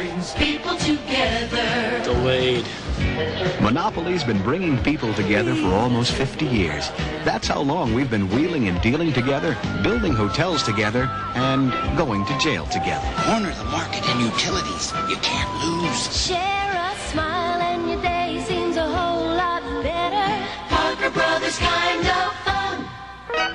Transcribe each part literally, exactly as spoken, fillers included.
brings people together. Delayed. Monopoly's been bringing people together for almost fifty years. That's how long we've been wheeling and dealing together, building hotels together, and going to jail together. Corner the market and utilities. You can't lose. Share a smile and your day seems a whole lot better. Parker Brothers kind of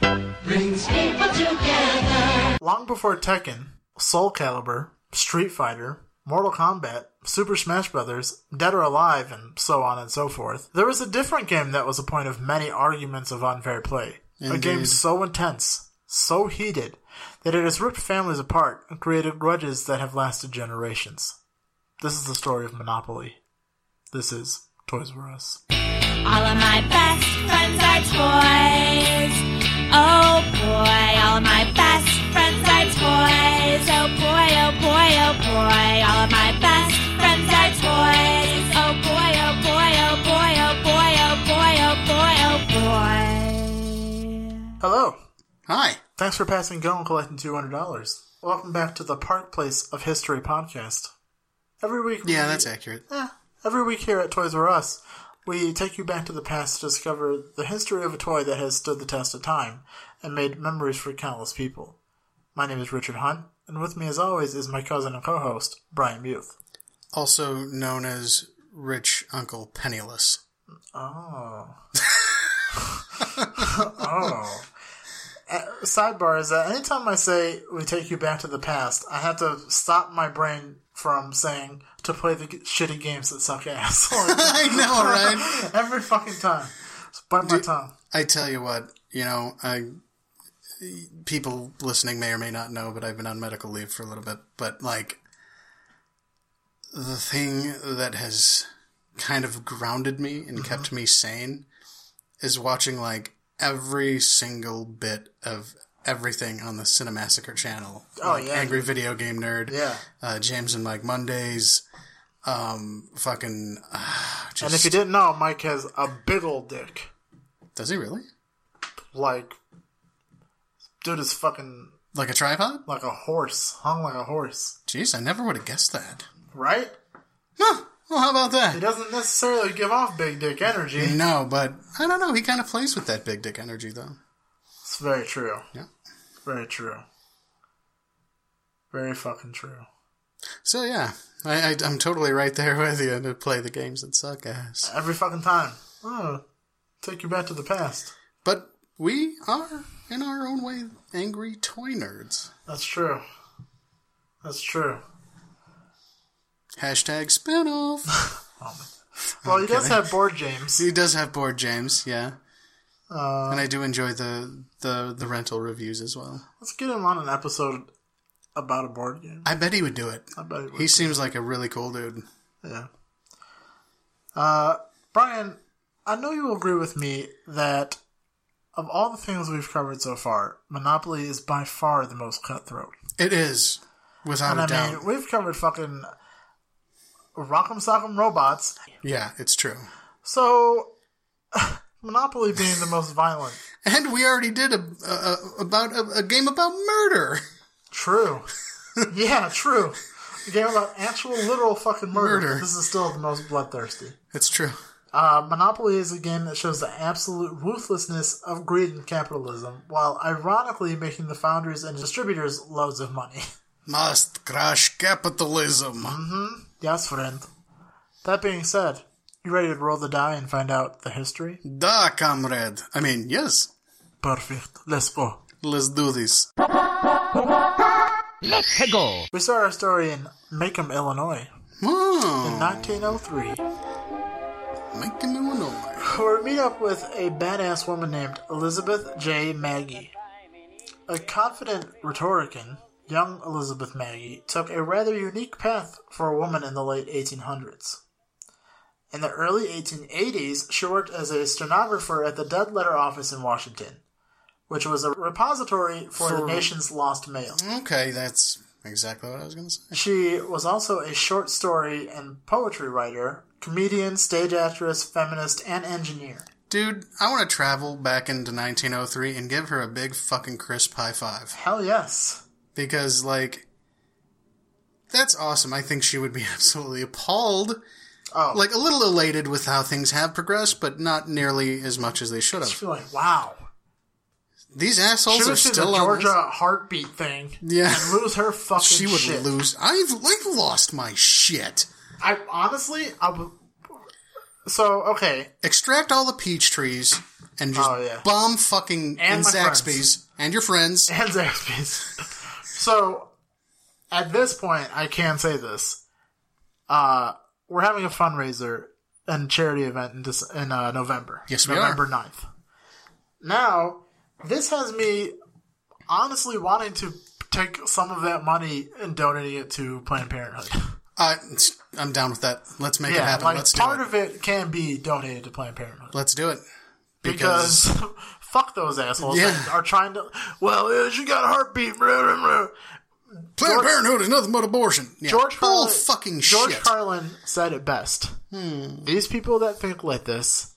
fun brings people together. Long before Tekken, Soul Calibur, Street Fighter, Mortal Kombat, Super Smash Brothers, Dead or Alive, and so on and so forth, there was a different game that was the point of many arguments of unfair play. Indeed. A game so intense, so heated, that it has ripped families apart and created grudges that have lasted generations. This is the story of Monopoly. This is Toys R Us. All of my best friends are toys. Oh boy, all of my best friends are toys. Oh boy, oh boy, oh boy, all of my best friends are toys. Oh boy, oh boy, oh boy, oh boy, oh boy, oh boy, oh boy. Hello. Hi. Thanks for passing go and collecting two hundred dollars. Welcome back to the Park Place of History podcast. Every week... Yeah, we, that's accurate. Yeah. Every week here at Toys R Us, we take you back to the past to discover the history of a toy that has stood the test of time and made memories for countless people. My name is Richard Hunt, and with me as always is my cousin and co-host, Brian Muth. Also known as Rich Uncle Penniless. Oh. Oh. Sidebar is that anytime I say we take you back to the past, I have to stop my brain from saying to play the g- shitty games that suck ass. I know, right? Every fucking time. Just bite my Dude, tongue. I tell you what, you know, I... People listening may or may not know, but I've been on medical leave for a little bit. But, like, the thing that has kind of grounded me and mm-hmm. kept me sane is watching, like, every single bit of everything on the Cinemassacre channel. Oh, like yeah. Angry Video Game Nerd. Yeah. Uh, James and Mike Mondays. Um, fucking... Uh, just... And if you didn't know, Mike has a big old dick. Does he really? Like... Dude is fucking... Like a tripod? Like a horse. Hung like a horse. Jeez, I never would have guessed that. Right? Huh. Well, how about that? He doesn't necessarily give off big dick energy. No, but I don't know. He kind of plays with that big dick energy, though. It's very true. Yeah. Very true. Very fucking true. So, yeah. I, I, I'm totally right there with you to play the games that suck ass. Every fucking time. Oh. Take you back to the past. But we are... in our own way, angry toy nerds. That's true. That's true. Hashtag spinoff. Oh, well, I'm he kidding. does have Board James. He does have Board James, yeah. Uh, and I do enjoy the, the, the rental reviews as well. Let's get him on an episode about a board game. I bet he would do it. I bet he would. He seems like a really cool dude. Yeah. Uh, Brian, I know you'll agree with me that... Of all the things we've covered so far, Monopoly is by far the most cutthroat. It is, without and a I doubt. I mean, we've covered fucking Rock'em Sock'em Robots. Yeah, it's true. So, Monopoly being the most violent. And we already did a, a, a, about a, a game about murder. True. Yeah, true. A game about actual, literal fucking murder. murder. This is still the most bloodthirsty. It's true. Uh, Monopoly is a game that shows the absolute ruthlessness of greed and capitalism, while ironically making the founders and distributors loads of money. Must crush capitalism. Mm-hmm. Yes, friend. That being said, you ready to roll the die and find out the history? Da, comrade. I mean, yes. Perfect. Let's go. Let's do this. Let's go. We start our story in Macomb, Illinois. Oh. In nineteen oh three. Lincoln, Illinois. We'll meet up with a badass woman named Elizabeth J. Magie. A confident rhetorician, young Elizabeth Magie took a rather unique path for a woman in the late eighteen hundreds. In the early eighteen eighties, she worked as a stenographer at the Dead Letter Office in Washington, which was a repository for, for... the nation's lost mail. Okay, that's exactly what I was going to say. She was also a short story and poetry writer, comedian, stage actress, feminist, and engineer. Dude, I want to travel back into nineteen oh three and give her a big fucking crisp high five. Hell yes. Because, like, That's awesome. I think she would be absolutely appalled. Oh. Like, a little elated with how things have progressed, but not nearly as much as they should have. She'd be like, wow. These assholes she are still the Georgia on this heartbeat thing. Yeah. And lose her fucking shit. She would shit. lose. I've, like, lost my shit. I, honestly, I would... So, okay. Extract all the peach trees and just oh, yeah. bomb fucking and, and Zaxby's. And your friends. And Zaxby's. So, at this point, I can say this. Uh, we're having a fundraiser and charity event in, this, in uh, November. Yes, we November are. November ninth. Now, this has me honestly wanting to take some of that money and donating it to Planned Parenthood. Uh, I'm down with that. Let's make yeah, it happen. Like, Let's do part it. Part of it can be donated to Planned Parenthood. Let's do it. Because, because fuck those assholes yeah. that are trying to... Well, she got a heartbeat. Blah, blah, blah. Planned George, Parenthood is nothing but abortion. Yeah. George Carlin, fucking shit. George Carlin said it best. Hmm. These people that think like this,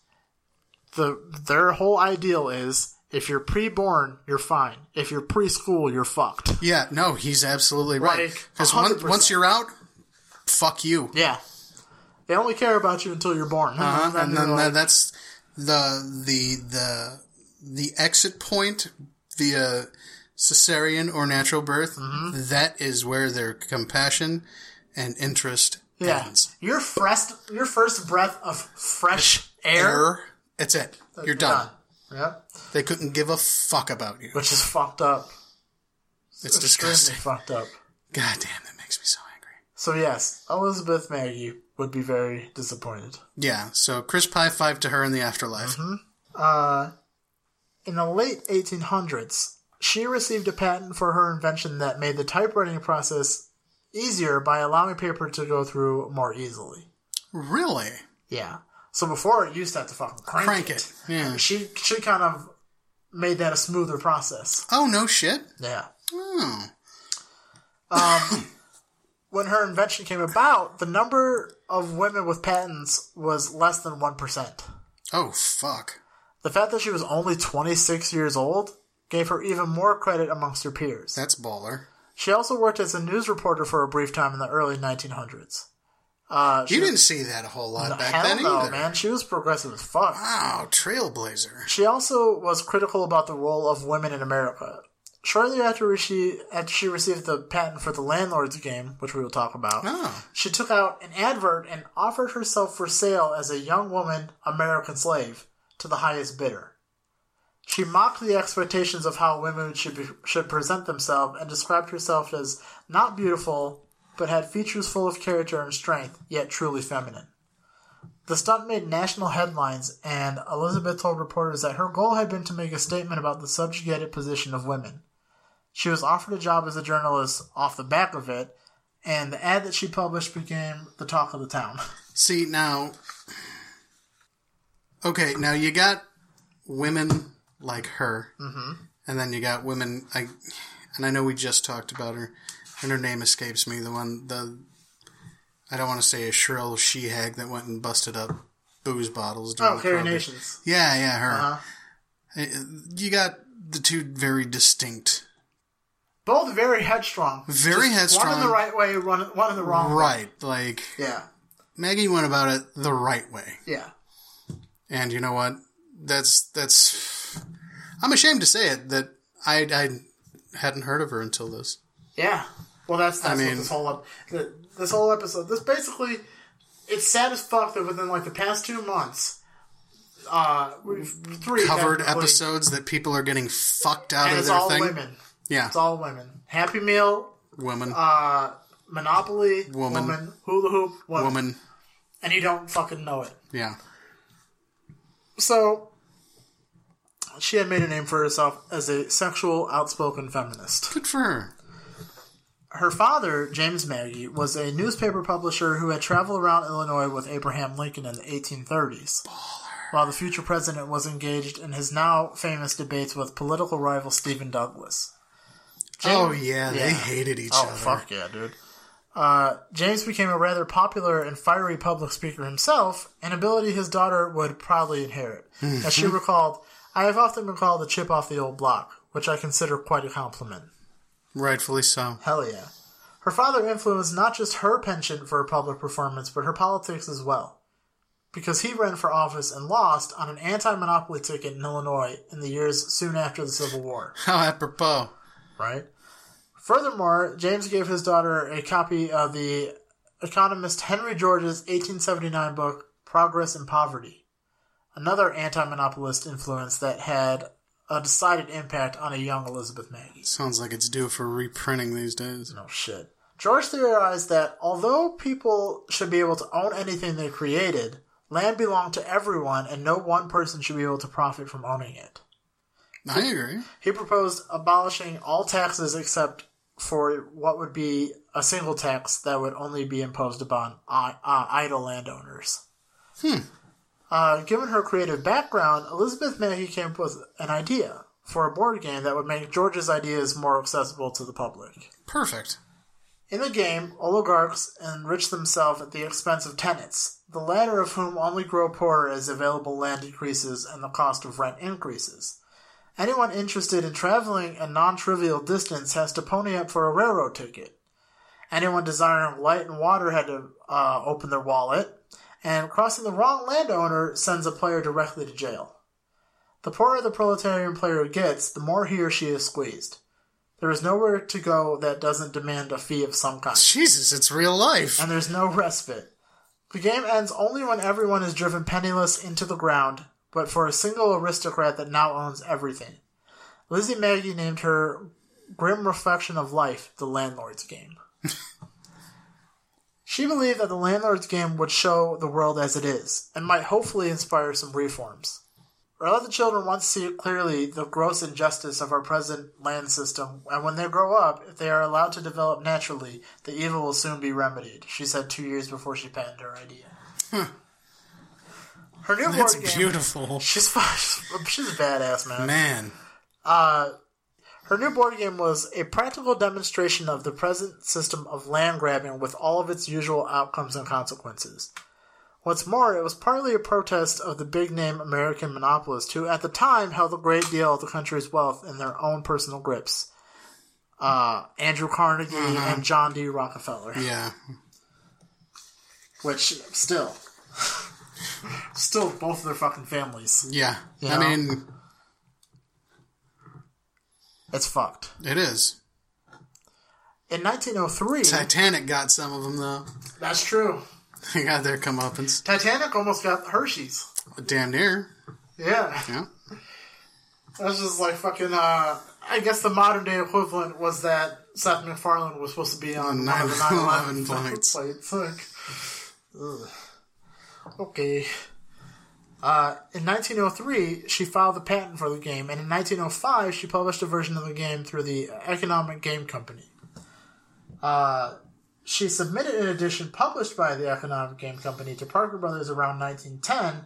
the their whole ideal is... If you're pre-born, you're fine. If you're preschool, you're fucked. Yeah, no, he's absolutely right. Because like once you're out, fuck you. Yeah, they only care about you until you're born. Uh-huh. And, and then like, that's the the the the exit point via cesarean or natural birth. Mm-hmm. That is where their compassion and interest yeah. ends. Your first your first breath of fresh air. air that's it. You're, you're done. done. Yeah, they couldn't give a fuck about you, which is fucked up. It's, it's disgusting. Fucked up. God damn, that makes me so angry. So yes, Elizabeth Magie would be very disappointed. Yeah. So crisp high five to her in the afterlife. Mm-hmm. Uh, in the late eighteen hundreds, she received a patent for her invention that made the typewriting process easier by allowing paper to go through more easily. Really? Yeah. So before, it used to have to fucking crank, crank it. it. Yeah. She she kind of made that a smoother process. Oh, no shit? Yeah. Hmm. Um, when her invention came about, the number of women with patents was less than one percent. Oh, fuck. The fact that she was only twenty-six years old gave her even more credit amongst her peers. That's baller. She also worked as a news reporter for a brief time in the early nineteen hundreds. Uh, you didn't was, see that a whole lot no, back hell then no, either. Man, she was progressive as fuck. Wow, trailblazer. She also was critical about the role of women in America. Shortly after she after she received the patent for the Landlord's Game, which we will talk about, oh. she took out an advert and offered herself for sale as a young woman American slave to the highest bidder. She mocked the expectations of how women should be, should present themselves and described herself as not beautiful, but had features full of character and strength, yet truly feminine. The stunt made national headlines, and Elizabeth told reporters that her goal had been to make a statement about the subjugated position of women. She was offered a job as a journalist off the back of it, and the ad that she published became the talk of the town. See, now... Okay, now you got women like her, mm-hmm. and then you got women... I, and I know we just talked about her... And her name escapes me. The one, the I don't want to say a shrill she hag that went and busted up booze bottles. Oh, Carrie Nations. Yeah, yeah, her. Uh-huh. You got the two very distinct. Both very headstrong. Very Just headstrong. One in the right way, one, one in the wrong right, way. Right, like yeah. Magie went about it the right way. Yeah. And you know what? That's that's. I'm ashamed to say it that I I hadn't heard of her until this. Yeah. Well, that's, that's I mean, what this whole this whole episode. This basically, it's sad as fuck that within like the past two months, uh, we've three covered episodes that people are getting fucked out and of their thing. It's all women. Yeah, it's all women. Happy Meal, woman. Uh, Monopoly, woman. woman. Hula hoop, woman. woman. And you don't fucking know it. Yeah. So, she had made a name for herself as a sexual, outspoken feminist. Good for her. Her father, James Magie, was a newspaper publisher who had traveled around Illinois with Abraham Lincoln in the eighteen thirties, Baller. While the future president was engaged in his now famous debates with political rival Stephen Douglas. James, oh, yeah, yeah, they hated each oh, other. Oh, fuck yeah, dude. Uh, James became a rather popular and fiery public speaker himself, an ability his daughter would proudly inherit. Mm-hmm. As she recalled, I have often been called the chip off the old block, which I consider quite a compliment. Rightfully so. Hell yeah. Her father influenced not just her penchant for public performance, but her politics as well, because he ran for office and lost on an anti-monopoly ticket in Illinois in the years soon after the Civil War. How apropos. Right? Furthermore, James gave his daughter a copy of the economist Henry George's eighteen seventy-nine book, Progress and Poverty, another anti-monopolist influence that had a decided impact on a young Elizabeth Magie. Sounds like it's due for reprinting these days. No shit. George theorized that although people should be able to own anything they created, land belonged to everyone and no one person should be able to profit from owning it. I agree. He proposed abolishing all taxes except for what would be a single tax that would only be imposed upon uh, uh, idle landowners. Hmm. Uh, given her creative background, Elizabeth Magie came up with an idea for a board game that would make George's ideas more accessible to the public. Perfect. In the game, oligarchs enrich themselves at the expense of tenants, the latter of whom only grow poorer as available land decreases and the cost of rent increases. Anyone interested in traveling a non-trivial distance has to pony up for a railroad ticket. Anyone desiring light and water had to uh, open their wallet. And crossing the wrong landowner sends a player directly to jail. The poorer the proletarian player gets, the more he or she is squeezed. There is nowhere to go that doesn't demand a fee of some kind. Jesus, it's real life! And there's no respite. The game ends only when everyone is driven penniless into the ground, but for a single aristocrat that now owns everything. Lizzie Magie named her grim reflection of life the landlord's game. She believed that the landlord's game would show the world as it is, and might hopefully inspire some reforms. Rather, the children once see clearly the gross injustice of our present land system, and when they grow up, if they are allowed to develop naturally, the evil will soon be remedied, she said two years before she patented her idea. Huh. Her new That's board game... That's beautiful. She's, she's a badass, man. Man. Uh... Her new board game was a practical demonstration of the present system of land grabbing with all of its usual outcomes and consequences. What's more, it was partly a protest of the big-name American monopolists who at the time held a great deal of the country's wealth in their own personal grips. Uh, Andrew Carnegie mm-hmm. and John D. Rockefeller. Yeah. Which, still. still both of their fucking families. Yeah. You know? I mean... It's fucked. It is. In nineteen oh three... Titanic got some of them, though. That's true. They got their comeuppance. Titanic almost got Hershey's. Damn near. Yeah. Yeah. That's just like fucking... Uh, I guess the modern-day equivalent was that Seth MacFarlane was supposed to be on nine of the nine eleven plates. plates. Like, okay. Uh, in nineteen oh three, she filed a patent for the game, and in nineteen oh five, she published a version of the game through the Economic Game Company. Uh, she submitted an edition published by the Economic Game Company to Parker Brothers around nineteen ten,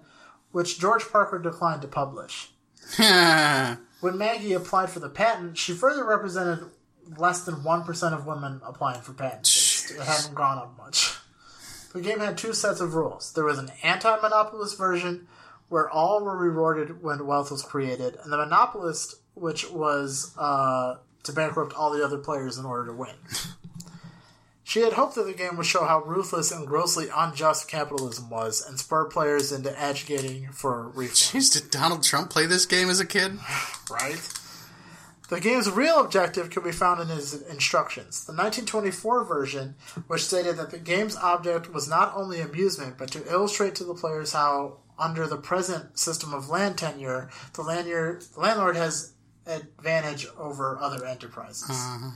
which George Parker declined to publish. When Magie applied for the patent, she further represented less than one percent of women applying for patents. It hadn't gone up much. The game had two sets of rules. There was an anti-monopolist version, where all were rewarded when wealth was created, and the monopolist, which was uh, to bankrupt all the other players in order to win. She had hoped that the game would show how ruthless and grossly unjust capitalism was, and spur players into agitating for reform. Jeez, did Donald Trump play this game as a kid? Right? The game's real objective can be found in its instructions. The nineteen twenty-four version, which stated that the game's object was not only amusement, but to illustrate to the players how... Under the present system of land tenure, the landlord has advantage over other enterprises. Uh-huh.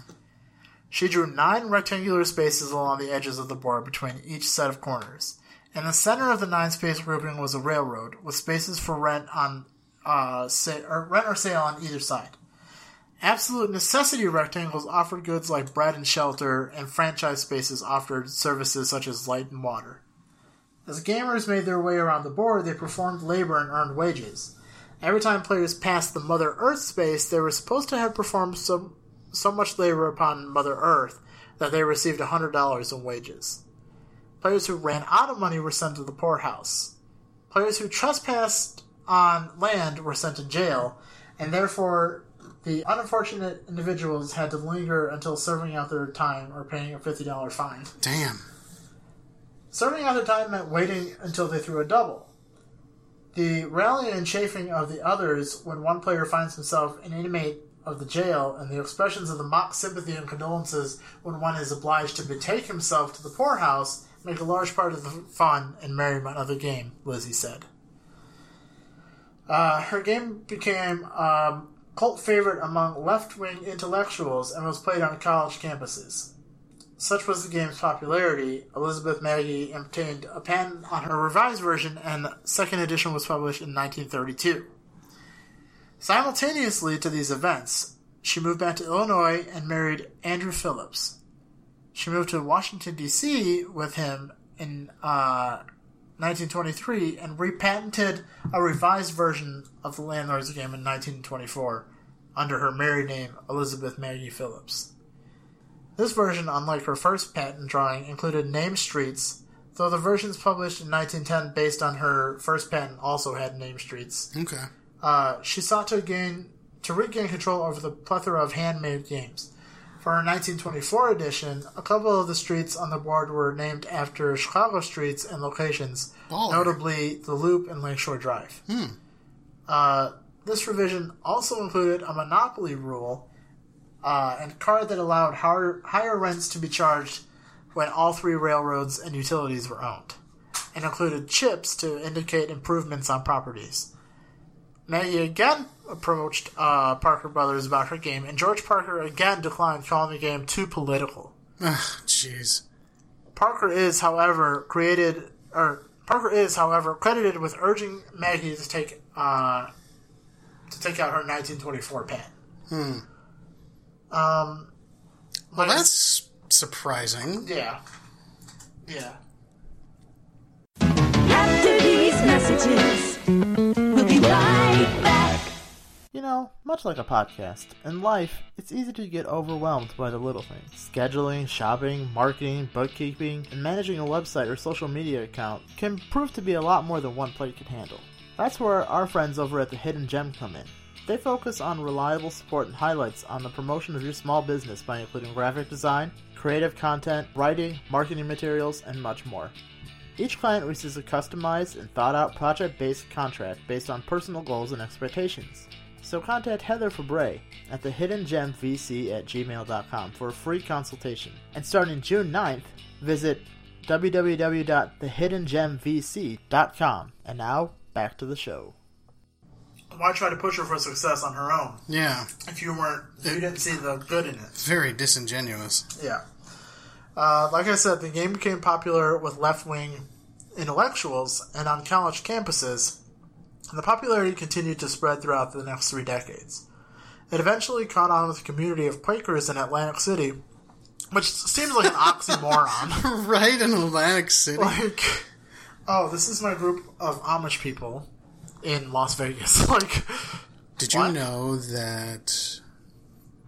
She drew nine rectangular spaces along the edges of the board between each set of corners. In the center of the nine-space grouping was a railroad, with spaces for rent on uh, say, or rent or sale on either side. Absolute necessity rectangles offered goods like bread and shelter, and franchise spaces offered services such as light and water. As gamers made their way around the board, they performed labor and earned wages. Every time players passed the Mother Earth space, they were supposed to have performed so, so much labor upon Mother Earth that they received one hundred dollars in wages. Players who ran out of money were sent to the poorhouse. Players who trespassed on land were sent to jail, and therefore The unfortunate individuals had to linger until serving out their time or paying a fifty dollars fine. Damn. Serving out their time meant waiting until they threw a double. The rallying and chafing of the others when one player finds himself an inmate of the jail, and the expressions of the mock sympathy and condolences when one is obliged to betake himself to the poorhouse make a large part of the fun and merriment of the game, Lizzie said. Uh, her game became a um, cult favorite among left-wing intellectuals and was played on college campuses. Such was the game's popularity, Elizabeth Magie obtained a patent on her revised version, and the second edition was published in nineteen thirty-two. Simultaneously to these events, she moved back to Illinois and married Andrew Phillips. She moved to Washington, D C with him in uh, nineteen twenty-three and repatented a revised version of the Landlord's Game in nineteen twenty-four under her married name, Elizabeth Magie Phillips. This version, unlike her first patent drawing, included named streets, though the versions published in nineteen ten based on her first patent also had named streets. Okay. Uh, she sought to gain to regain control over the plethora of handmade games. For her nineteen twenty-four edition, a couple of the streets on the board were named after Chicago streets and locations, Baller. notably the Loop and Lakeshore Drive. Hmm. Uh, this revision also included a Monopoly rule uh, and card that allowed higher, higher rents to be charged when all three railroads and utilities were owned, and included chips to indicate improvements on properties. Magie again approached uh, Parker Brothers about her game, and George Parker again declined, calling the game too political. Jeez. Parker is, however, created or Parker is, however, credited with urging Magie to take uh, to take out her nineteen twenty-four patent. Hmm. Um. Well, that's surprising. Yeah. Yeah. After these messages. You know, much like a podcast, in life, it's easy to get overwhelmed by the little things. Scheduling, shopping, marketing, bookkeeping, and managing a website or social media account can prove to be a lot more than one plate can handle. That's where our friends over at The Hidden Gem come in. They focus on reliable support and highlights on the promotion of your small business by including graphic design, creative content, writing, marketing materials, and much more. Each client receives a customized and thought-out project-based contract based on personal goals and expectations. So contact Heather Febrey at the hidden gem v c at gmail dot com for a free consultation. And starting June ninth, visit w w w dot the hidden gem v c dot com. And now, back to the show. Why try to push her for success on her own? Yeah. If you weren't, if you didn't see the good in it. Very disingenuous. Yeah. Uh, like I said, the game became popular with left-wing intellectuals and on college campuses, and the popularity continued to spread throughout the next three decades. It eventually caught on with the community of Quakers in Atlantic City, which seems like an oxymoron. Right, in Atlantic City? Like, oh, this is my group of Amish people in Las Vegas. Like, did you what? know that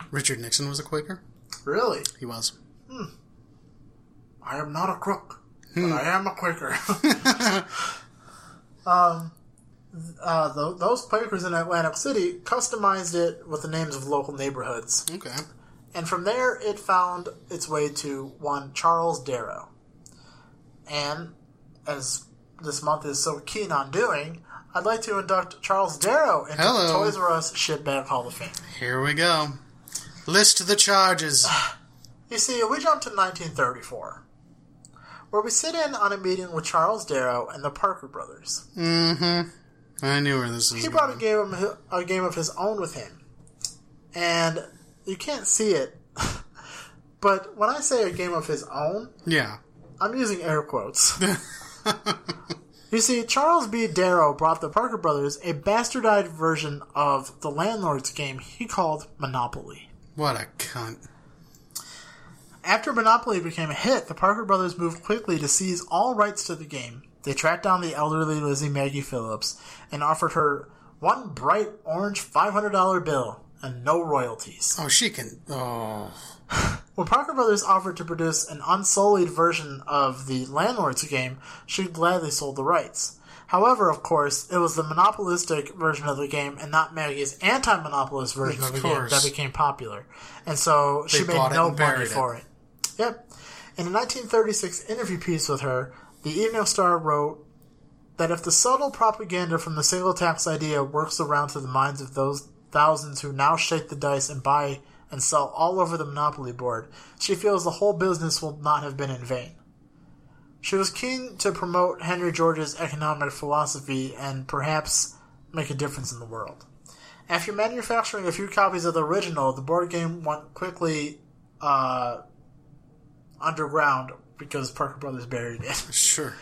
Richard Nixon was a Quaker? Really? He was. Hmm. I am not a crook, but hmm. I am a Quaker. um, uh, the, those Quakers in Atlantic City customized it with the names of local neighborhoods. Okay. And from there, it found its way to one Charles Darrow. And, as this month is so keen on doing, I'd like to induct Charles Darrow into Hello. the Toys R Us Shitbag Hall of Fame. Here we go. List the charges. You see, we jump to nineteen thirty-four. Where we sit in on a meeting with Charles Darrow and the Parker Brothers. Mm-hmm. I knew where this was going. He brought a game, a game of his own with him. And you can't see it, but when I say a game of his own, yeah, I'm using air quotes. You see, Charles B. Darrow brought the Parker Brothers a bastardized version of the Landlord's Game he called Monopoly. What a cunt. After Monopoly became a hit, the Parker Brothers moved quickly to seize all rights to the game. They tracked down the elderly Lizzie Magie Phillips and offered her one bright orange five hundred dollars bill and no royalties. Oh, she can... Oh. When Parker Brothers offered to produce an unsullied version of the Landlord's Game, she gladly sold the rights. However, of course, it was the monopolistic version of the game and not Maggie's anti-monopolist version of, of the course. game that became popular. And so they she made no money it. for it. Yep. In a nineteen thirty-six interview piece with her, the Evening Star wrote that if the subtle propaganda from the single tax idea works around to the minds of those thousands who now shake the dice and buy and sell all over the Monopoly board, she feels the whole business will not have been in vain. She was keen to promote Henry George's economic philosophy and perhaps make a difference in the world. After manufacturing a few copies of the original, the board game went quickly uh, underground because Parker Brothers buried it. Sure.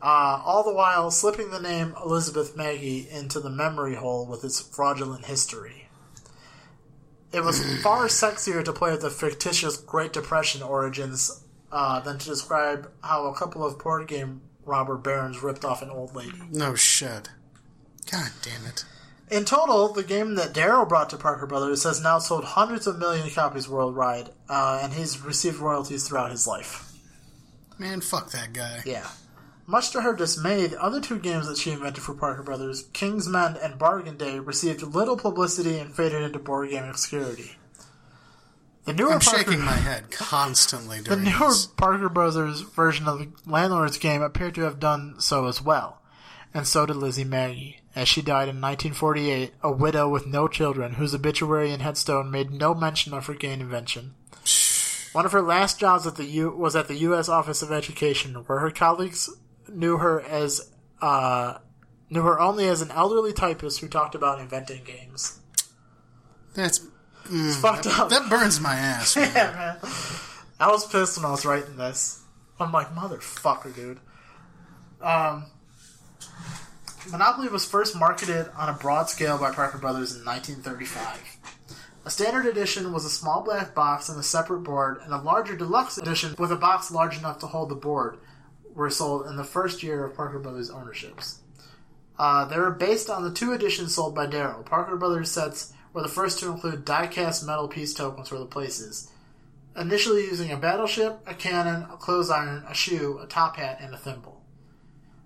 Uh, all the while slipping the name Elizabeth Magie into the memory hole with its fraudulent history. It was far sexier to play with the fictitious Great Depression origins uh, than to describe how a couple of board game robber barons ripped off an old lady. No shit. God damn it. In total, the game that Darrow brought to Parker Brothers has now sold hundreds of million copies worldwide, uh, and he's received royalties throughout his life. Man, fuck that guy. Yeah. Much to her dismay, the other two games that she invented for Parker Brothers, King's Men and Bargain Day, received little publicity and faded into board game obscurity. The newer I'm Parker shaking my head constantly during The newer this. Parker Brothers version of the Landlord's game appeared to have done so as well, and so did Lizzie Magie, as she died in nineteen forty-eight, a widow with no children, whose obituary and headstone made no mention of her gay invention. One of her last jobs at the U- was at the U S Office of Education, where her colleagues knew her as uh, knew her only as an elderly typist who talked about inventing games. That's mm, it's fucked that, up. That burns my ass. Man. Yeah, man. I was pissed when I was writing this. I'm like, motherfucker, dude. Um, Monopoly was first marketed on a broad scale by Parker Brothers in nineteen thirty-five. A standard edition was a small black box and a separate board, and a larger deluxe edition with a box large enough to hold the board were sold in the first year of Parker Brothers' ownerships. Uh, they were based on the two editions sold by Darrow. Parker Brothers sets were the first to include die-cast metal piece tokens for the places, initially using a battleship, a cannon, a clothes iron, a shoe, a top hat, and a thimble.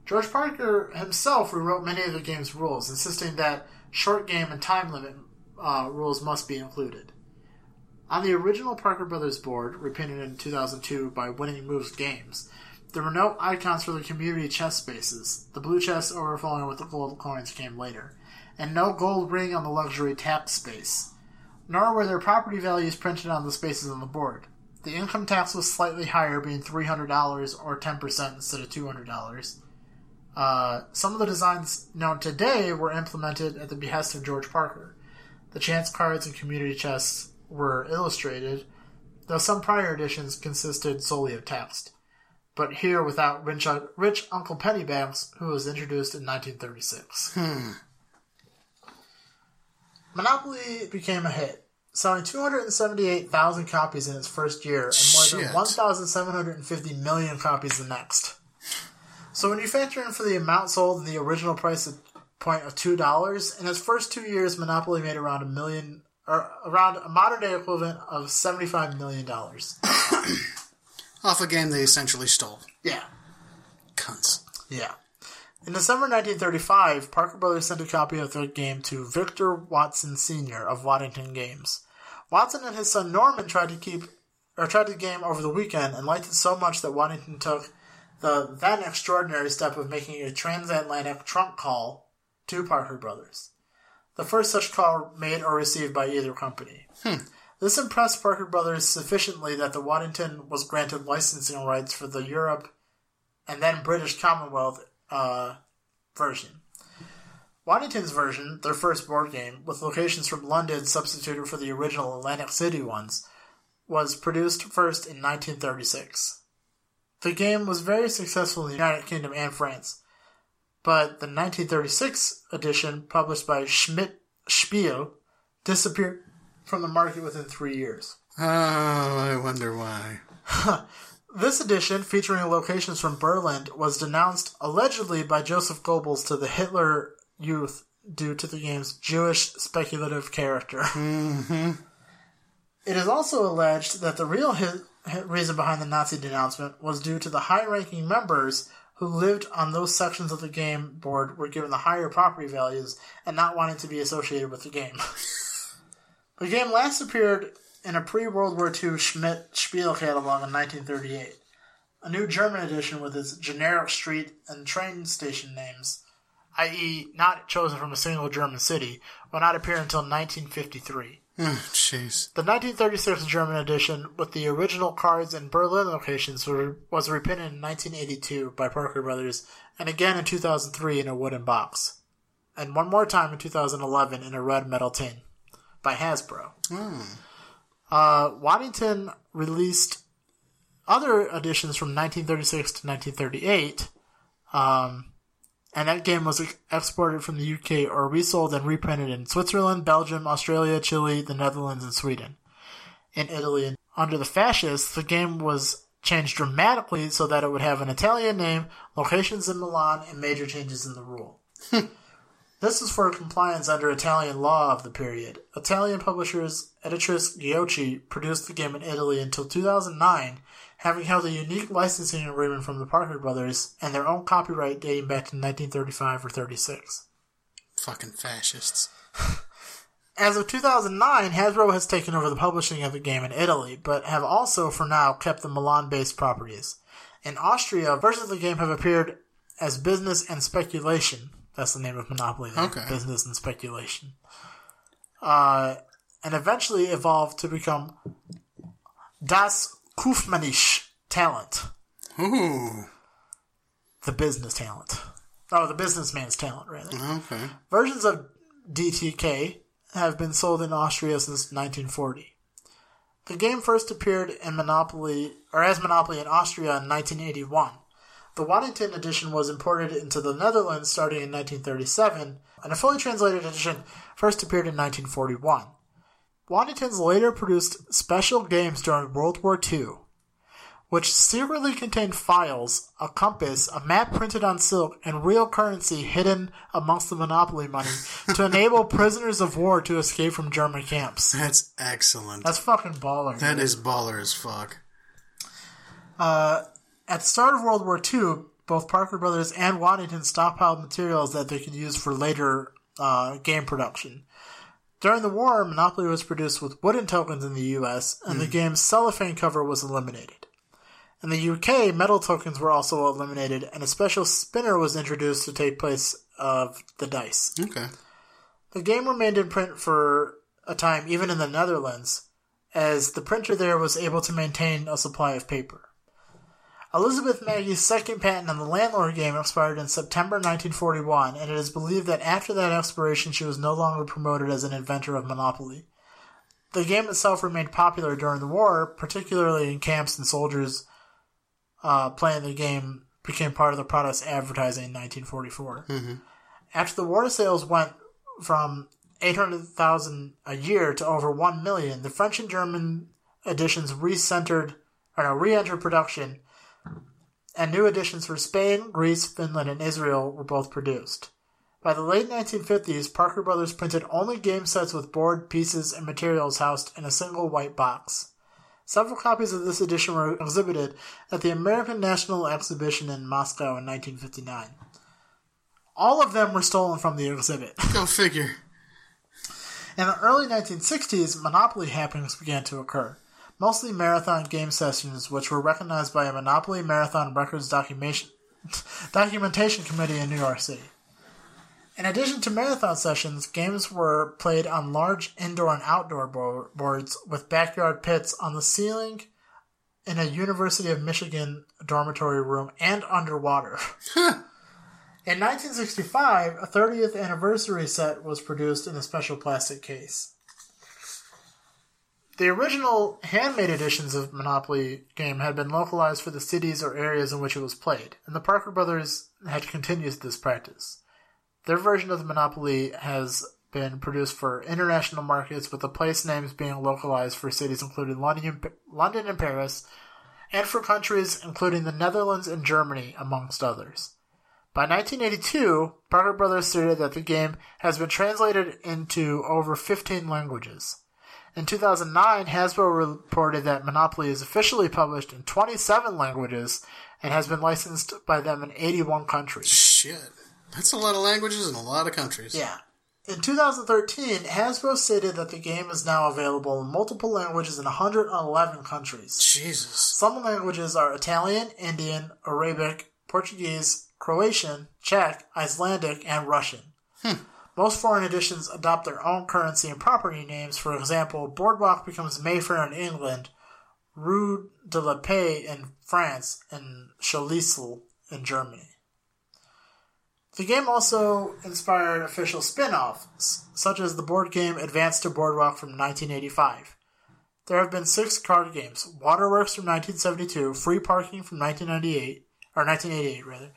George Parker himself rewrote many of the game's rules, insisting that short game and time limit uh, rules must be included. On the original Parker Brothers board, repainted in two thousand two by Winning Moves Games, there were no icons for the community chess spaces. The blue chest overflowing with the gold coins came later. And no gold ring on the luxury tap space. Nor were there property values printed on the spaces on the board. The income tax was slightly higher, being three hundred dollars or ten percent instead of two hundred dollars. Uh, some of the designs known today were implemented at the behest of George Parker. The chance cards and community chests were illustrated, though some prior editions consisted solely of text. But here without rich, rich Uncle Pennybags, who was introduced in nineteen thirty-six. Hmm. Monopoly became a hit, selling two hundred seventy-eight thousand copies in its first year and more than one thousand seven hundred fifty million copies the next. So when you factor in for the amount sold and the original price of point of two dollars, in its first two years, Monopoly made around a million, or around a modern-day equivalent of seventy-five million dollars. Off a game they essentially stole. Yeah. Cunts. Yeah. In December nineteen thirty-five, Parker Brothers sent a copy of their game to Victor Watson Senior of Waddington Games. Watson and his son Norman tried to keep, or tried the game over the weekend and liked it so much that Waddington took the then extraordinary step of making a transatlantic trunk call to Parker Brothers. The first such call made or received by either company. Hmm. This impressed Parker Brothers sufficiently that the Waddington was granted licensing rights for the Europe and then British Commonwealth uh, version. Waddington's version, their first board game, with locations from London substituted for the original Atlantic City ones, was produced first in nineteen thirty-six. The game was very successful in the United Kingdom and France, but the nineteen thirty-six edition, published by Schmidt Spiel, disappeared from the market within three years. Oh, I wonder why. This edition, featuring locations from Berlin, was denounced allegedly by Joseph Goebbels to the Hitler Youth due to the game's Jewish speculative character. Mm-hmm. It is also alleged that the real hit, hit reason behind the Nazi denouncement was due to the high-ranking members who lived on those sections of the game board were given the higher property values and not wanting to be associated with the game. The game last appeared in a pre-World War Two Schmidt Spiel catalog in nineteen thirty-eight. A new German edition with its generic street and train station names, that is not chosen from a single German city, will not appear until nineteen fifty-three. Oh, jeez. The nineteen thirty-six German edition with the original cards and Berlin locations were, was reprinted in nineteen eighty-two by Parker Brothers, and again in two thousand three in a wooden box. And one more time in two thousand eleven in a red metal tin by Hasbro. Mm. Uh, Waddington released other editions from nineteen thirty-six to nineteen thirty-eight, um, and that game was exported from the U K or resold and reprinted in Switzerland, Belgium, Australia, Chile, the Netherlands, and Sweden. In Italy, under the fascists, the game was changed dramatically so that it would have an Italian name, locations in Milan, and major changes in the rule. This was for compliance under Italian law of the period. Italian publishers Editrice Ghiacci produced the game in Italy until two thousand nine, having held a unique licensing agreement from the Parker Brothers and their own copyright dating back to nineteen thirty-five or thirty-six. Fucking fascists. As of two thousand nine, Hasbro has taken over the publishing of the game in Italy, but have also, for now, kept the Milan-based properties. In Austria, versions of the game have appeared as Business and Speculation. That's the name of Monopoly there. Okay. Business and Speculation. Uh, and eventually evolved to become Das Kaufmännische Talent. Ooh. The business talent. Oh, the businessman's talent, rather. Okay. Versions of D T K have been sold in Austria since nineteen forty. The game first appeared in Monopoly, or as Monopoly in Austria in nineteen eighty-one. The Waddington edition was imported into the Netherlands starting in nineteen thirty-seven, and a fully translated edition first appeared in nineteen forty-one. Waddingtons later produced special games during World War Two, which secretly contained files, a compass, a map printed on silk, and real currency hidden amongst the Monopoly money to enable prisoners of war to escape from German camps. That's excellent. That's fucking baller. That dude. Is baller as fuck. Uh... At the start of World War Two, both Parker Brothers and Waddington stockpiled materials that they could use for later uh, game production. During the war, Monopoly was produced with wooden tokens in the U S, and mm. the game's cellophane cover was eliminated. In the U K, metal tokens were also eliminated, and a special spinner was introduced to take place of the dice. Okay. The game remained in print for a time, even in the Netherlands, as the printer there was able to maintain a supply of paper. Elizabeth Magie's second patent on the landlord game expired in September nineteen forty-one, and it is believed that after that expiration she was no longer promoted as an inventor of Monopoly. The game itself remained popular during the war, particularly in camps, and soldiers uh, playing the game became part of the product's advertising in nineteen forty-four. Mm-hmm. After the war, sales went from eight hundred thousand a year to over one million. The French and German editions re-centered, or no, re-entered production, and new editions for Spain, Greece, Finland, and Israel were both produced. By the late nineteen fifties, Parker Brothers printed only game sets with board, pieces, and materials housed in a single white box. Several copies of this edition were exhibited at the American National Exhibition in Moscow in nineteen fifty-nine. All of them were stolen from the exhibit. Go figure. In the early nineteen sixties, Monopoly happenings began to occur. Mostly marathon game sessions, which were recognized by a Monopoly Marathon Records documentation, documentation committee in New York City. In addition to marathon sessions, games were played on large indoor and outdoor bo- boards with backyard pits on the ceiling in a University of Michigan dormitory room and underwater. In nineteen sixty-five, a thirtieth anniversary set was produced in a special plastic case. The original handmade editions of Monopoly game had been localized for the cities or areas in which it was played, and the Parker Brothers had continued this practice. Their version of the Monopoly has been produced for international markets, with the place names being localized for cities including London and Paris, and for countries including the Netherlands and Germany, amongst others. By nineteen eighty-two, Parker Brothers stated that the game has been translated into over fifteen languages. In two thousand nine, Hasbro reported that Monopoly is officially published in twenty-seven languages and has been licensed by them in eighty-one countries. Shit. That's a lot of languages and a lot of countries. Yeah. In two thousand thirteen, Hasbro stated that the game is now available in multiple languages in one hundred eleven countries. Jesus. Some languages are Italian, Indian, Arabic, Portuguese, Croatian, Czech, Icelandic, and Russian. Hmm. Most foreign editions adopt their own currency and property names. For example, Boardwalk becomes Mayfair in England, Rue de la Paix in France, and Schlesel in Germany. The game also inspired official spin-offs, such as the board game Advance to Boardwalk from nineteen eighty-five. There have been six card games: Waterworks from nineteen seventy-two, Free Parking from nineteen ninety-eight, or nineteen eighty-eight rather,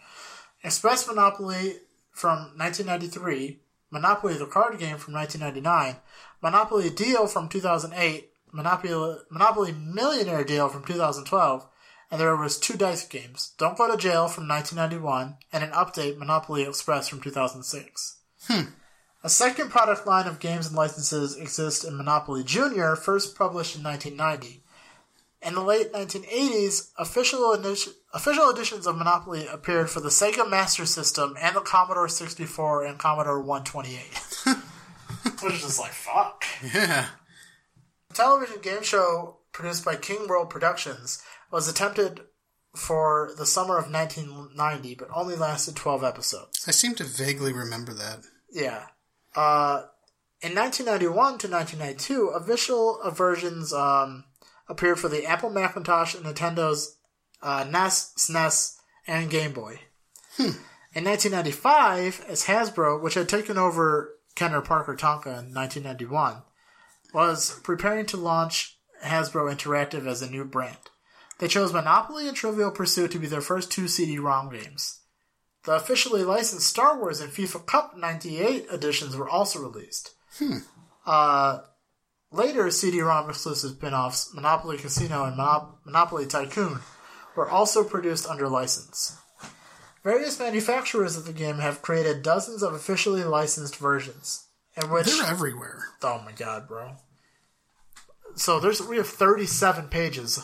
Express Monopoly from nineteen ninety-three, Monopoly the card game from nineteen ninety-nine, Monopoly Deal from two thousand eight, Monopoly, Monopoly Millionaire Deal from two thousand twelve, and there was two dice games, Don't Go to Jail from nineteen ninety-one, and an update, Monopoly Express from two thousand six. Hmm. A second product line of games and licenses exists in Monopoly Junior, first published in nineteen ninety. In the late nineteen eighties, official, initi- official editions of Monopoly appeared for the Sega Master System and the Commodore sixty-four and Commodore one twenty-eight. Which is just like, fuck. Yeah. A television game show produced by King World Productions was attempted for the summer of nineteen ninety, but only lasted twelve episodes. I seem to vaguely remember that. Yeah. Uh, in nineteen ninety-one to nineteen ninety-two, official versions um, appeared for the Apple Macintosh and Nintendo's uh, N E S, S N E S, and Game Boy. Hmm. In nineteen ninety-five, as Hasbro, which had taken over Kenner Parker Tonka in nineteen ninety-one, was preparing to launch Hasbro Interactive as a new brand. They chose Monopoly and Trivial Pursuit to be their first two C D-ROM games. The officially licensed Star Wars and FIFA Cup ninety-eight editions were also released. Hmm. Uh, later C D-ROM exclusive spin-offs, Monopoly Casino and Monop- Monopoly Tycoon, were also produced under license. Various manufacturers of the game have created dozens of officially licensed versions. In which, they're everywhere. Oh my god, bro. So there's we have thirty-seven pages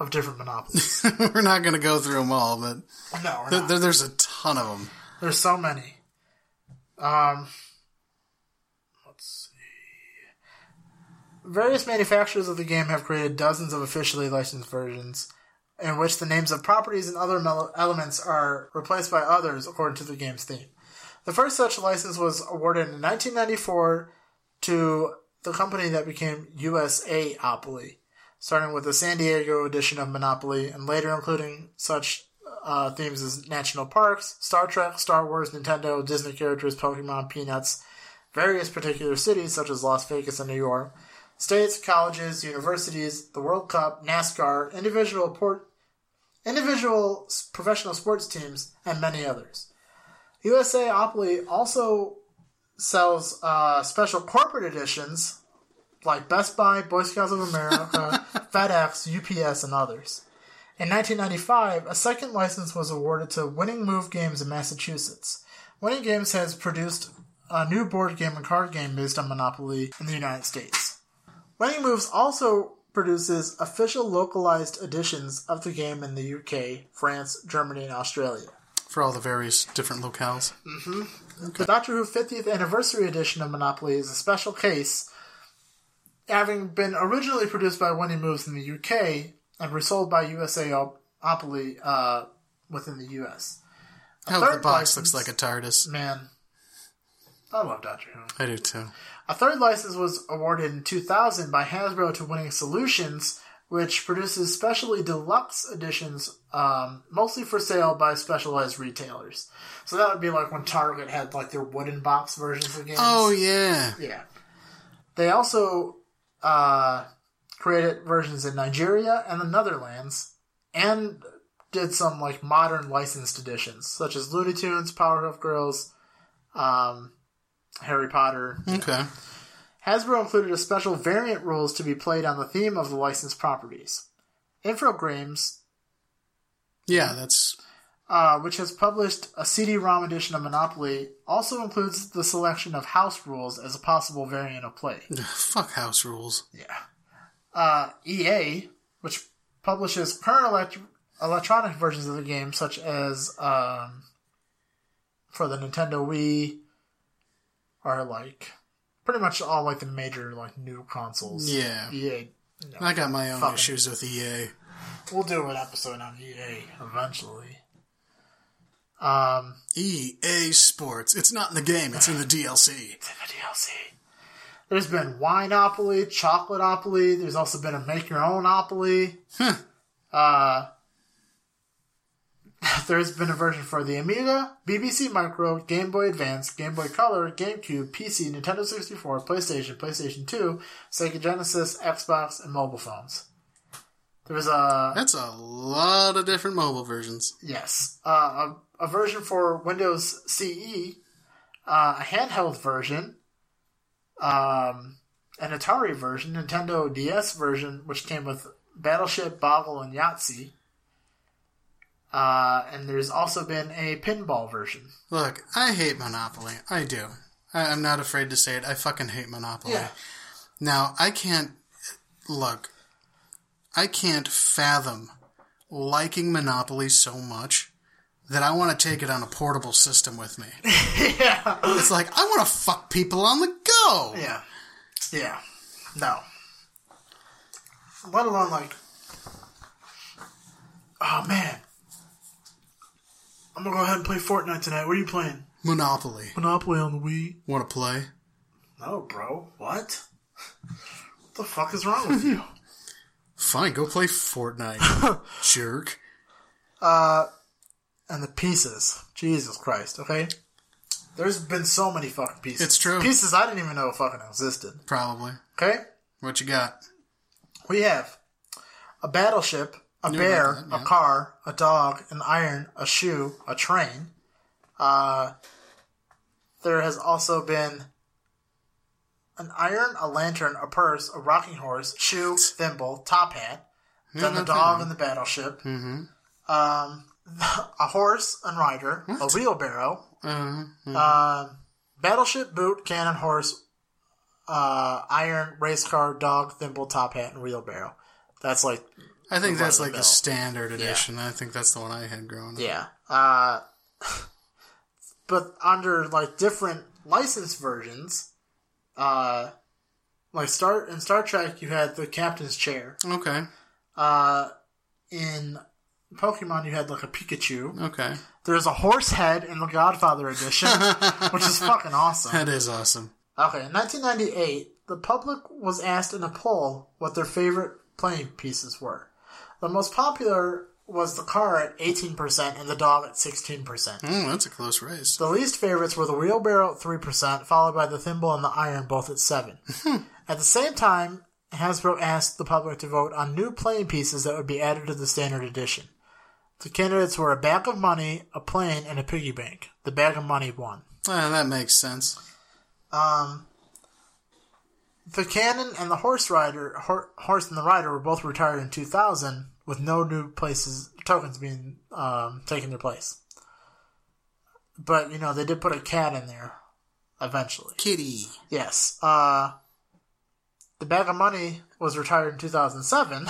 of different Monopolies. We're not going to go through them all, but no, we're th- not. Th- there's a ton of them. There's so many. Um, let's see. Various manufacturers of the game have created dozens of officially licensed versions in which the names of properties and other mel- elements are replaced by others according to the game's theme. The first such license was awarded in nineteen ninety-four to the company that became USAopoly, starting with the San Diego edition of Monopoly, and later including such uh, themes as national parks, Star Trek, Star Wars, Nintendo, Disney characters, Pokemon, Peanuts, various particular cities such as Las Vegas and New York, states, colleges, universities, the World Cup, NASCAR, individual port, individual professional sports teams, and many others. USAopoly also sells uh, special corporate editions like Best Buy, Boy Scouts of America, FedEx, U P S, and others. In nineteen ninety-five, a second license was awarded to Winning Moves Games in Massachusetts. Winning Games has produced a new board game and card game based on Monopoly in the United States. Winning Moves also produces official localized editions of the game in the U K, France, Germany, and Australia. For all the various different locales? Mm-hmm. Okay. The Doctor Who fiftieth Anniversary Edition of Monopoly is a special case, having been originally produced by Winning Moves in the U K and resold by USAopoly uh, within the U S. A Hell, the box license, looks like a TARDIS. Man, I love Doctor Who. I do too. A third license was awarded in two thousand by Hasbro to Winning Solutions, which produces specially deluxe editions, um, mostly for sale by specialized retailers. So that would be like when Target had like their wooden box versions of games. Oh yeah, yeah. They also Uh, created versions in Nigeria and the Netherlands, and did some like modern licensed editions, such as Looney Tunes, Powerpuff Girls, um, Harry Potter. Okay. You know. Hasbro included a special variant rules to be played on the theme of the licensed properties. Infogrames. Yeah, that's uh, which has published a C D ROM edition of Monopoly, also includes the selection of house rules as a possible variant of play. Fuck house rules. Yeah. Uh, E A, which publishes current elect- electronic versions of the game, such as um, for the Nintendo Wii, or like pretty much all like the major like new consoles. Yeah. E A. No, I got my own fucking issues with E A. We'll do an episode on E A eventually. Um, E A Sports. It's not in the game. It's in the D L C. It's in the D L C. There's been Wineopoly, Chocolateopoly. There's also been a Make-Your-Own-opoly. Huh. Uh, there's been a version for the Amiga, B B C Micro, Game Boy Advance, Game Boy Color, GameCube, P C, Nintendo sixty-four, PlayStation, PlayStation two, Sega Genesis, Xbox, and mobile phones. There was a... That's a lot of different mobile versions. Yes. Uh, a, a version for Windows C E, uh, a handheld version, um, an Atari version, Nintendo D S version, which came with Battleship, Boggle, and Yahtzee. Uh, and there's also been a pinball version. Look, I hate Monopoly. I do. I, I'm not afraid to say it. I fucking hate Monopoly. Yeah. Now, I can't... Look... I can't fathom liking Monopoly so much that I want to take it on a portable system with me. Yeah. It's like, I want to fuck people on the go. Yeah. Yeah. No. Let alone, like, oh, man. I'm going to go ahead and play Fortnite tonight. What are you playing? Monopoly. Monopoly on the Wii. Want to play? No, bro. What? What the fuck is wrong with you? Fine, go play Fortnite, jerk. Uh, and the pieces. Jesus Christ, okay? There's been so many fucking pieces. It's true. Pieces I didn't even know fucking existed. Probably. Okay? What you got? We have a battleship, a Knew bear, about that, yeah. a car, a dog, an iron, a shoe, a train. Uh, there has also been... an iron, a lantern, a purse, a rocking horse, shoe, thimble, top hat, yeah, then the dog and the battleship, mm-hmm. um, a horse and rider, what? a wheelbarrow, mm-hmm. Mm-hmm. Uh, battleship, boot, cannon, horse, uh, iron, race car, dog, thimble, top hat, and wheelbarrow. That's like... I think that's like the standard edition. Yeah. I think that's the one I had growing up. Yeah. Uh, but under like different licensed versions... Uh, like Star in Star Trek, you had the captain's chair. Okay. Uh, in Pokemon, you had like a Pikachu. Okay. There's a horse head in the Godfather edition, which is fucking awesome. That is awesome. Okay, in nineteen ninety-eight, the public was asked in a poll what their favorite playing pieces were. The most popular was the car at eighteen percent and the dog at sixteen percent. Mm, that's a close race. The least favorites were the wheelbarrow at three percent, followed by the thimble and the iron, both at seven percent. At the same time, Hasbro asked the public to vote on new plane pieces that would be added to the standard edition. The candidates were a bag of money, a plane, and a piggy bank. The bag of money won. Oh, that makes sense. Um... The cannon and the horse rider, hor- horse and the rider were both retired in two thousand, with no new places tokens being um, taken their place. But you know they did put a cat in there, eventually. Kitty. Yes. Uh, the bag of money was retired in two thousand seven.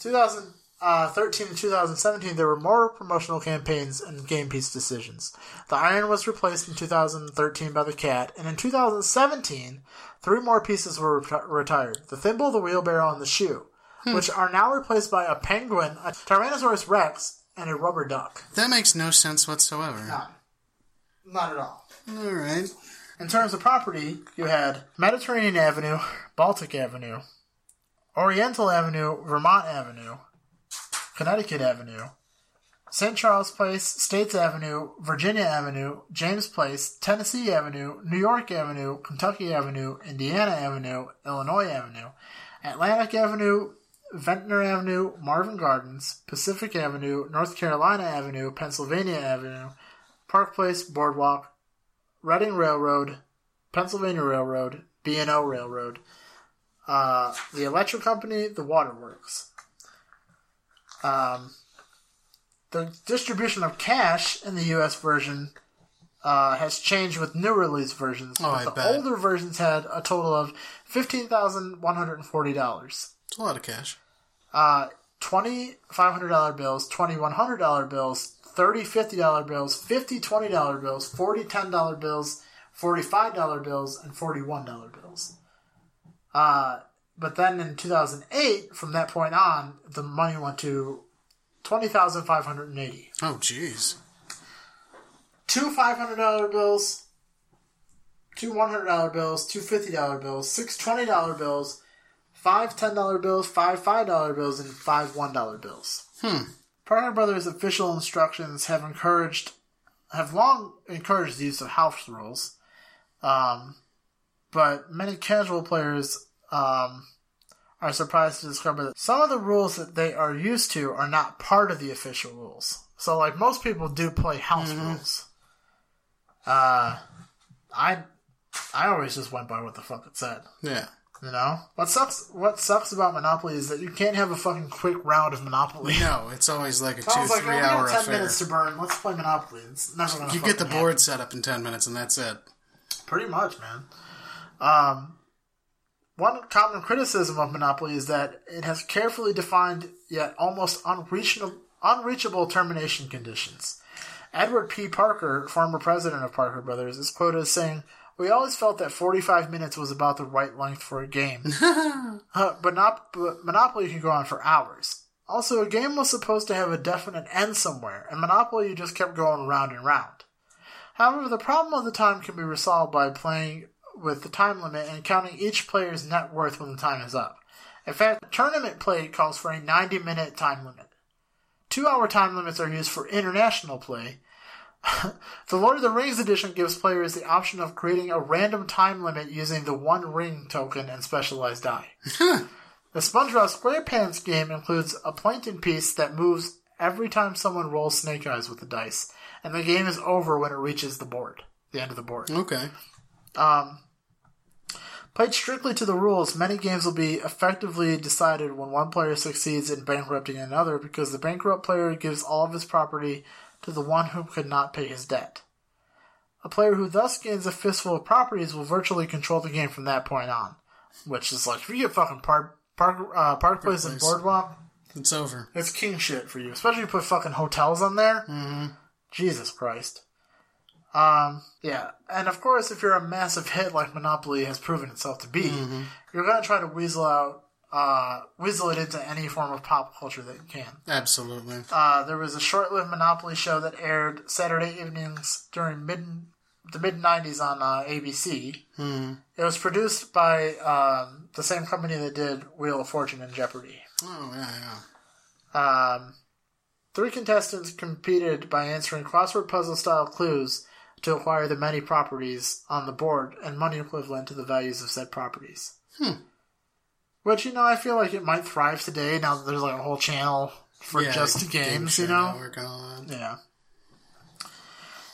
two thousand thirteen and two thousand seventeen, there were more promotional campaigns and game piece decisions. The iron was replaced in two thousand thirteen by the cat, and in two thousand seventeen, three more pieces were re- retired. The thimble, the wheelbarrow, and the shoe, hmm. which are now replaced by a penguin, a Tyrannosaurus Rex, and a rubber duck. That makes no sense whatsoever. No. Not at all. All right. In terms of property, you had Mediterranean Avenue, Baltic Avenue, Oriental Avenue, Vermont Avenue, Connecticut Avenue, Saint Charles Place, States Avenue, Virginia Avenue, James Place, Tennessee Avenue, New York Avenue, Kentucky Avenue, Indiana Avenue, Illinois Avenue, Atlantic Avenue, Ventnor Avenue, Marvin Gardens, Pacific Avenue, North Carolina Avenue, Pennsylvania Avenue, Park Place, Boardwalk, Reading Railroad, Pennsylvania Railroad, B and O Railroad, uh, the Electric Company, the Waterworks. Um, The distribution of cash in the U S version uh, has changed with new release versions. Oh, but I the bet. older versions had a total of fifteen thousand one hundred forty dollars. That's a lot of cash. Uh, twenty five hundred dollar bills, twenty one hundred dollar bills, thirty fifty dollar bills, fifty twenty dollar bills, forty ten dollar bills, forty five dollar bills, and forty one dollar bills. Uh, but then in two thousand eight, from that point on, the money went to twenty thousand five hundred eighty dollars. Oh, jeez. Two five hundred dollar bills, two one hundred dollar bills, two fifty dollar bills, six twenty dollar bills, five ten dollar bills, five five dollar bills, and five one dollar bills. Hmm. Parker Brothers' official instructions have encouraged, have long encouraged the use of house rules, um, but many casual players um, are surprised to discover that some of the rules that they are used to are not part of the official rules. So, like, most people do play house mm-hmm. rules. Uh, I, I always just went by what the fuck it said. Yeah. You know? What sucks What sucks about Monopoly is that you can't have a fucking quick round of Monopoly. No, it's always like a so two, like, three oh, hour affair. ten minutes to burn. Let's play Monopoly. It's never gonna You get the board happen. set up in ten minutes and that's it. Pretty much, man. Um, one common criticism of Monopoly is that it has carefully defined yet almost unreachable, unreachable termination conditions. Edward P. Parker, former president of Parker Brothers, is quoted as saying, "We always felt that forty-five minutes was about the right length for a game." uh, but, not, but Monopoly can go on for hours. Also, a game was supposed to have a definite end somewhere, and Monopoly you just kept going round and round. However, the problem of the time can be resolved by playing with the time limit and counting each player's net worth when the time is up. In fact, tournament play calls for a ninety-minute time limit. Two-hour time limits are used for international play. The Lord of the Rings edition gives players the option of creating a random time limit using the One Ring token and specialized die. The SpongeBob SquarePants game includes a plankton piece that moves every time someone rolls snake eyes with the dice, and the game is over when it reaches the board, the end of the board. Okay. Um, played strictly to the rules, many games will be effectively decided when one player succeeds in bankrupting another because the bankrupt player gives all of his property to the one who could not pay his debt. A player who thus gains a fistful of properties will virtually control the game from that point on. Which is like, if you get fucking Park, park, uh, park Place and Boardwalk, it's over. It's king shit for you. Especially if you put fucking hotels on there. Mm-hmm. Jesus Christ. Um, yeah. And of course, if you're a massive hit like Monopoly has proven itself to be, mm-hmm. you're going to try to weasel out Uh, weasel it into any form of pop culture that you can. Absolutely. Uh, there was a short-lived Monopoly show that aired Saturday evenings during mid the mid nineties on uh, A B C. Hmm. It was produced by um, the same company that did Wheel of Fortune and Jeopardy. Oh, yeah, yeah. Um, three contestants competed by answering crossword puzzle-style clues to acquire the many properties on the board and money equivalent to the values of said properties. Hmm. Which, you know, I feel like it might thrive today now that there's like a whole channel for yeah, just games, you know? Yeah.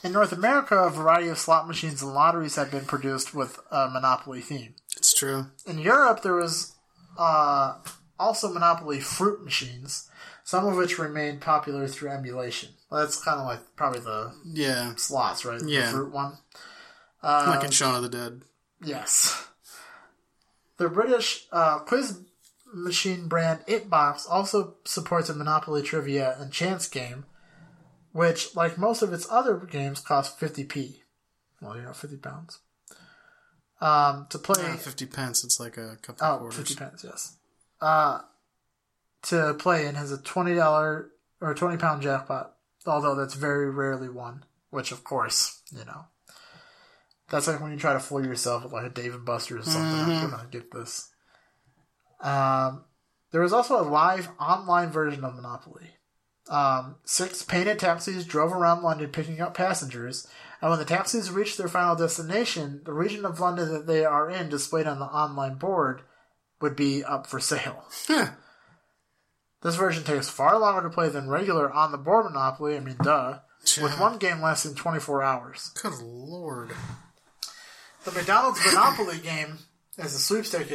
In North America, a variety of slot machines and lotteries have been produced with a Monopoly theme. It's true. In Europe, there was uh, also Monopoly fruit machines, some of which remained popular through emulation. Well, that's kind of like probably the yeah. slots, right? Yeah. The fruit one. Uh, like in Shaun of the Dead. Yes. The British uh, quiz machine brand Itbox also supports a Monopoly trivia and chance game, which, like most of its other games, costs fifty p. Well, you know, fifty pounds. Um, to play... Uh, fifty pence, it's like a couple of oh, quarters. fifty pence, yes. Uh, to play and has a twenty dollars or twenty pound jackpot, although that's very rarely won, which, of course, you know. That's like when you try to fool yourself with like a Dave and Buster's or something. Mm-hmm. I'm going to get this. Um, there was also a live online version of Monopoly. Um, six painted taxis drove around London picking up passengers, and when the taxis reached their final destination, the region of London that they are in displayed on the online board would be up for sale. Huh. This version takes far longer to play than regular on-the-board Monopoly, I mean, duh, yeah. with one game lasting twenty-four hours. Good lord. The McDonald's Monopoly game is a sweepstake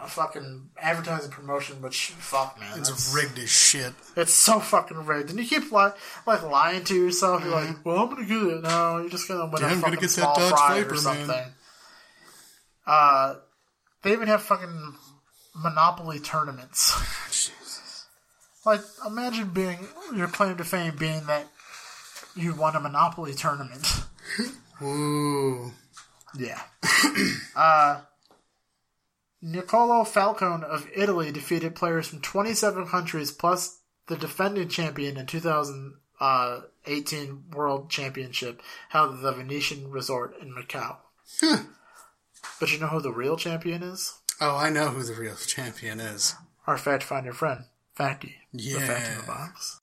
a fucking advertising promotion, which fuck, man, it's rigged as shit. It's so fucking rigged, and you keep li- like lying to yourself. You're mm-hmm. like, well, I'm gonna get it. No, you're just gonna win Damn, a fucking get small that fry flavor, or something. Man. Uh, they even have fucking Monopoly tournaments. Jesus. Like, imagine being your claim to fame being that you won a Monopoly tournament. Ooh. Yeah. uh, Niccolo Falcone of Italy defeated players from twenty-seven countries plus the defending champion in two thousand eighteen World Championship held at the Venetian Resort in Macau. Huh. But you know who the real champion is? Oh, I know who the real champion is. Our fact finder friend, Facty. Yeah. The Fact in the Box.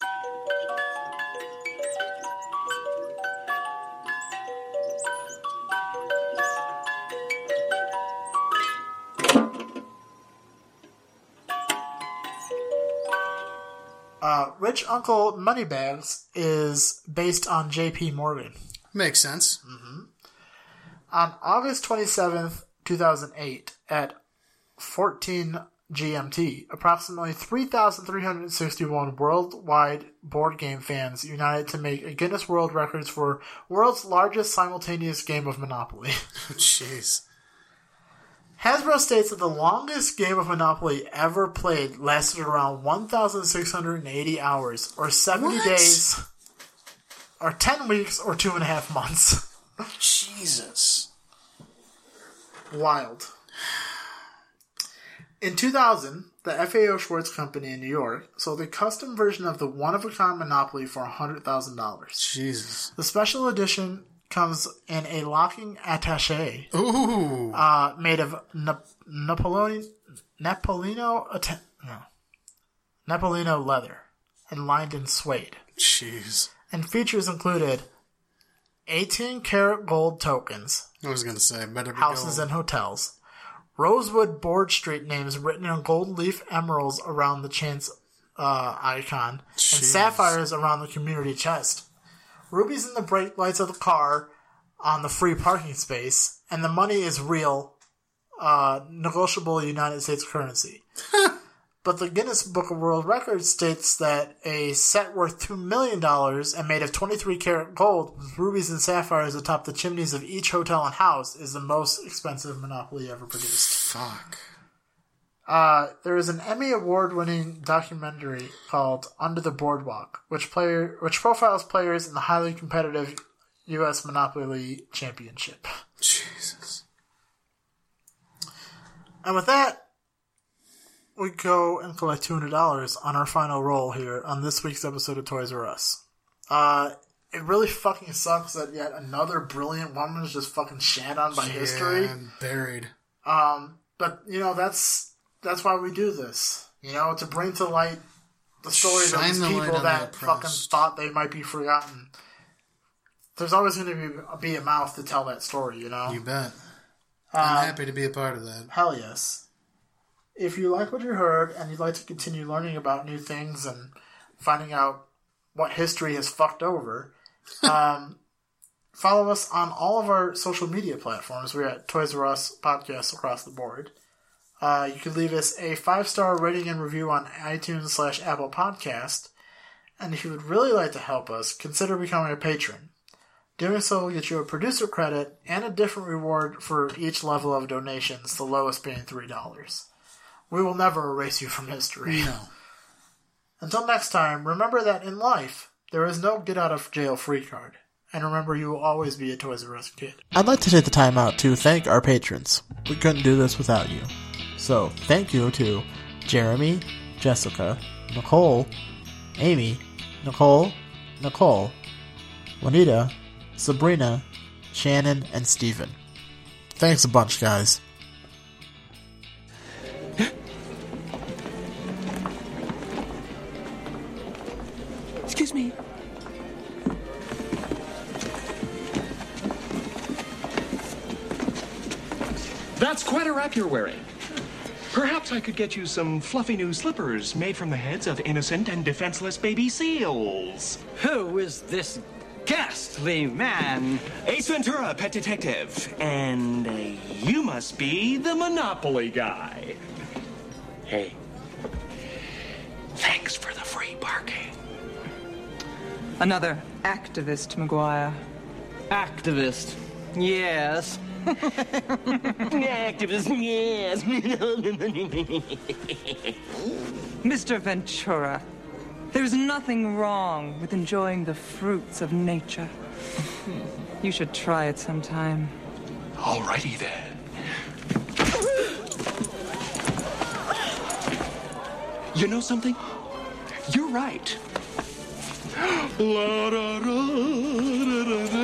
Uh, Rich Uncle Moneybags is based on J P. Morgan. Makes sense. Mm-hmm. On August twenty-seventh, two thousand eight, at fourteen G M T, approximately three thousand three hundred sixty-one worldwide board game fans united to make a Guinness World Records for world's largest simultaneous game of Monopoly. Jeez. Hasbro states that the longest game of Monopoly ever played lasted around one thousand six hundred eighty hours, or seventy what? Days, or ten weeks, or two and a half months. Jesus. Wild. In two thousand, the F A O Schwartz Company in New York sold a custom version of the one-of-a-kind Monopoly for one hundred thousand dollars. Jesus. The special edition comes in a locking attaché. Ooh. Uh, made of Na- Napoleon- Napolino atta- no. Napolino leather and lined in suede. Jeez. And features included eighteen karat gold tokens. I was going to say, better be houses gold. And hotels. Rosewood board street names written in gold leaf emeralds around the chance uh, icon. Jeez. And sapphires around the community chest. Rubies in the brake lights of the car on the free parking space. And the money is real, uh, negotiable United States currency. But the Guinness Book of World Records states that a set worth two million dollars and made of twenty-three karat gold with rubies and sapphires atop the chimneys of each hotel and house is the most expensive Monopoly ever produced. Fuck. Uh, there is an Emmy Award-winning documentary called Under the Boardwalk, which player which profiles players in the highly competitive U S Monopoly Championship. Jesus. And with that, we go and collect two hundred dollars on our final roll here on this week's episode of Toys R Us. Uh, it really fucking sucks that yet another brilliant woman is just fucking shat on by yeah, history. And buried. Um, but, you know, that's that's why we do this. You know, to bring to light the stories Shine of these the people that fucking thought they might be forgotten. There's always going to be, be a mouth to tell that story, you know? You bet. Um, I'm happy to be a part of that. Hell yes. If you like what you heard and you'd like to continue learning about new things and finding out what history has fucked over, um, follow us on all of our social media platforms. We're at Toys R Us Podcasts across the board. Uh, you can leave us a five-star rating and review on iTunes slash Apple Podcast. And if you would really like to help us, consider becoming a patron. Doing so will get you a producer credit and a different reward for each level of donations, the lowest being three dollars. We will never erase you from history. No. Until next time, remember that in life, there is no get-out-of-jail-free card. And remember, you will always be a Toys R Us kid. I'd like to take the time out to thank our patrons. We couldn't do this without you. So, thank you to Jeremy, Jessica, Nicole, Amy, Nicole, Nicole, Juanita, Sabrina, Shannon, and Steven. Thanks a bunch, guys. Excuse me. That's quite a wrap you're wearing. Perhaps I could get you some fluffy new slippers made from the heads of innocent and defenseless baby seals. Who is this ghastly man? Ace Ventura, Pet Detective. And uh, you must be the Monopoly guy. Hey, thanks for the free parking. Another activist, McGuire. Activist? Yes. Activist, yes. Mister Ventura, there's nothing wrong with enjoying the fruits of nature. You should try it sometime. All righty then. You know something? You're right. La da da da da da.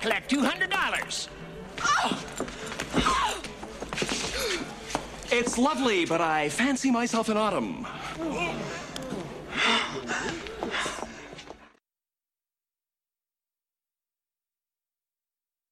Collect two hundred dollars. Oh. Oh. It's lovely, but I fancy myself in autumn. Oh.